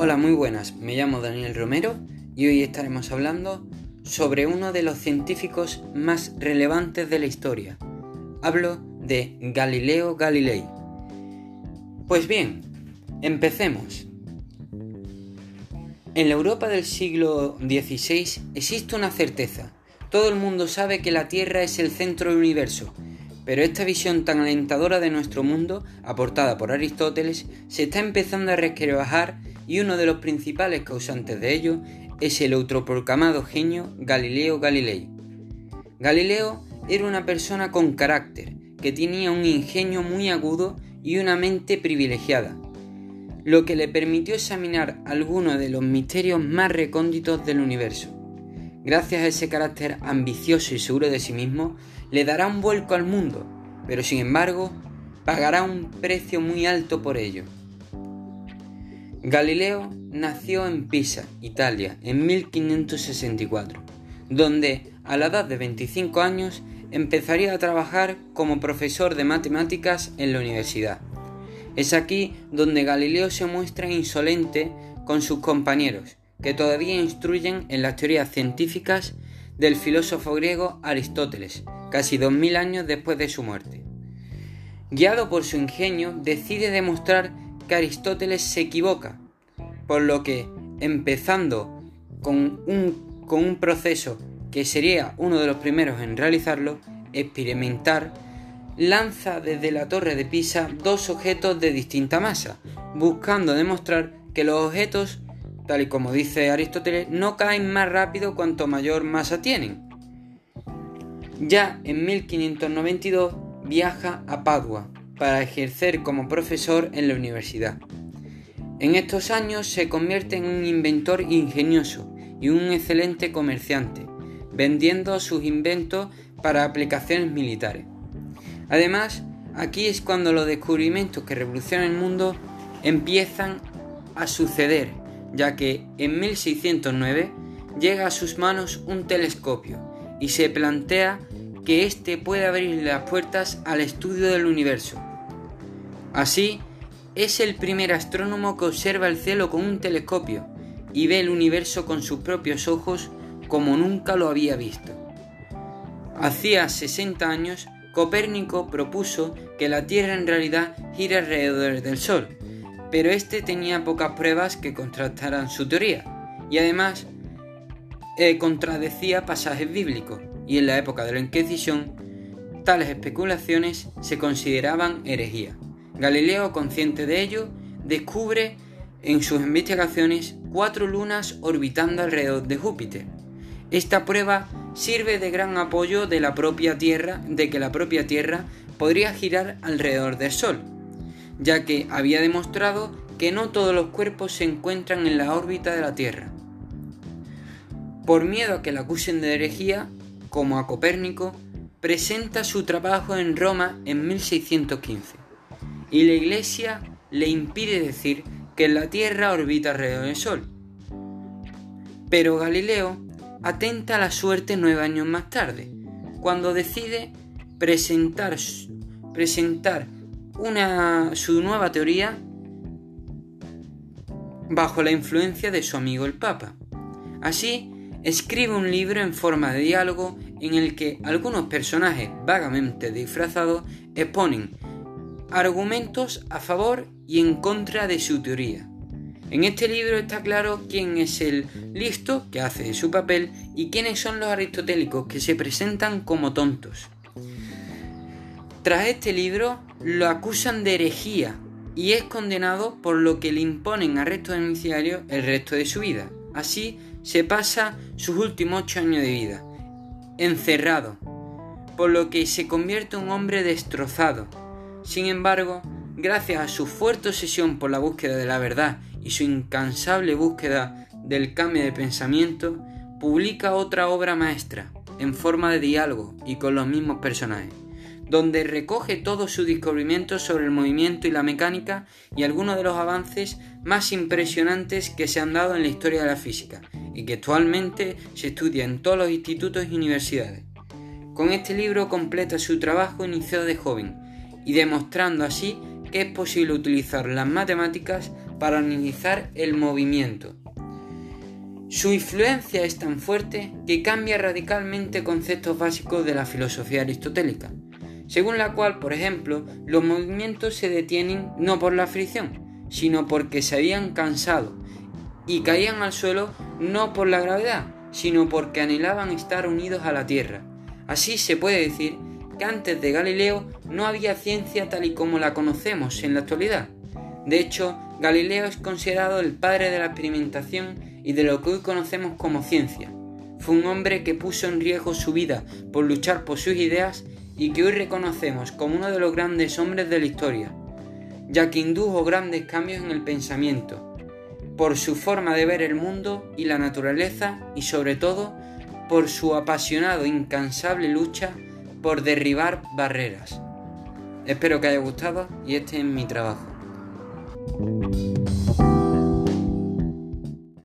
Hola, muy buenas, me llamo Daniel Romero y hoy estaremos hablando sobre uno de los científicos más relevantes de la historia. Hablo de Galileo Galilei. Pues bien, empecemos. En la Europa del siglo XVI existe una certeza. Todo el mundo sabe que la Tierra es el centro del universo, pero esta visión tan alentadora de nuestro mundo, aportada por Aristóteles, se está empezando a resquebrajar. Y uno de los principales causantes de ello es el autoproclamado genio Galileo Galilei. Galileo era una persona con carácter, que tenía un ingenio muy agudo y una mente privilegiada, lo que le permitió examinar algunos de los misterios más recónditos del universo. Gracias a ese carácter ambicioso y seguro de sí mismo, le dará un vuelco al mundo, pero sin embargo, pagará un precio muy alto por ello. Galileo nació en Pisa, Italia, en 1564, donde a la edad de 25 años empezaría a trabajar como profesor de matemáticas en la universidad. Es aquí donde Galileo se muestra insolente con sus compañeros, que todavía instruyen en las teorías científicas del filósofo griego Aristóteles, casi 2000 años después de su muerte. Guiado por su ingenio, decide demostrar que Aristóteles se equivoca, por lo que empezando con un proceso que sería uno de los primeros en realizarlo, experimentar, lanza desde la torre de Pisa dos objetos de distinta masa, buscando demostrar que los objetos, tal y como dice Aristóteles, no caen más rápido cuanto mayor masa tienen. Ya en 1592 viaja a Padua, para ejercer como profesor en la universidad. En estos años se convierte en un inventor ingenioso y un excelente comerciante, vendiendo sus inventos para aplicaciones militares. Además, aquí es cuando los descubrimientos que revolucionan el mundo empiezan a suceder, ya que en 1609 llega a sus manos un telescopio y se plantea que éste puede abrir las puertas al estudio del universo. Así, es el primer astrónomo que observa el cielo con un telescopio y ve el universo con sus propios ojos como nunca lo había visto. Hacía 60 años, Copérnico propuso que la Tierra en realidad gira alrededor del Sol, pero este tenía pocas pruebas que contrastaran su teoría y además contradecía pasajes bíblicos, y en la época de la Inquisición tales especulaciones se consideraban herejía. Galileo, consciente de ello, descubre en sus investigaciones 4 lunas orbitando alrededor de Júpiter. Esta prueba sirve de gran apoyo de la propia Tierra, de que la propia Tierra podría girar alrededor del Sol, ya que había demostrado que no todos los cuerpos se encuentran en la órbita de la Tierra. Por miedo a que la acusen de herejía, como a Copérnico, presenta su trabajo en Roma en 1615 y la Iglesia le impide decir que la Tierra orbita alrededor del Sol. Pero Galileo atenta a la suerte 9 años más tarde, cuando decide presentar su nueva teoría bajo la influencia de su amigo el Papa. Así, escribe un libro en forma de diálogo en el que algunos personajes vagamente disfrazados exponen argumentos a favor y en contra de su teoría. En este libro está claro quién es el listo que hace su papel y quiénes son los aristotélicos que se presentan como tontos. Tras este libro lo acusan de herejía y es condenado, por lo que le imponen arresto domiciliario el resto de su vida. Así se pasa sus últimos 8 años de vida encerrado, por lo que se convierte en un hombre destrozado. Sin embargo, gracias a su fuerte obsesión por la búsqueda de la verdad y su incansable búsqueda del cambio de pensamiento, publica otra obra maestra, en forma de diálogo y con los mismos personajes, donde recoge todos sus descubrimientos sobre el movimiento y la mecánica y algunos de los avances más impresionantes que se han dado en la historia de la física y que actualmente se estudia en todos los institutos y universidades. Con este libro completa su trabajo iniciado de joven y demostrando así que es posible utilizar las matemáticas para analizar el movimiento. Su influencia es tan fuerte que cambia radicalmente conceptos básicos de la filosofía aristotélica, según la cual, por ejemplo, los movimientos se detienen no por la fricción, sino porque se habían cansado y caían al suelo no por la gravedad, sino porque anhelaban estar unidos a la Tierra. Así se puede decir que antes de Galileo no había ciencia tal y como la conocemos en la actualidad. De hecho, Galileo es considerado el padre de la experimentación y de lo que hoy conocemos como ciencia. Fue un hombre que puso en riesgo su vida por luchar por sus ideas y que hoy reconocemos como uno de los grandes hombres de la historia, ya que indujo grandes cambios en el pensamiento, por su forma de ver el mundo y la naturaleza y sobre todo por su apasionado e incansable lucha por derribar barreras. Espero que haya gustado y este es mi trabajo.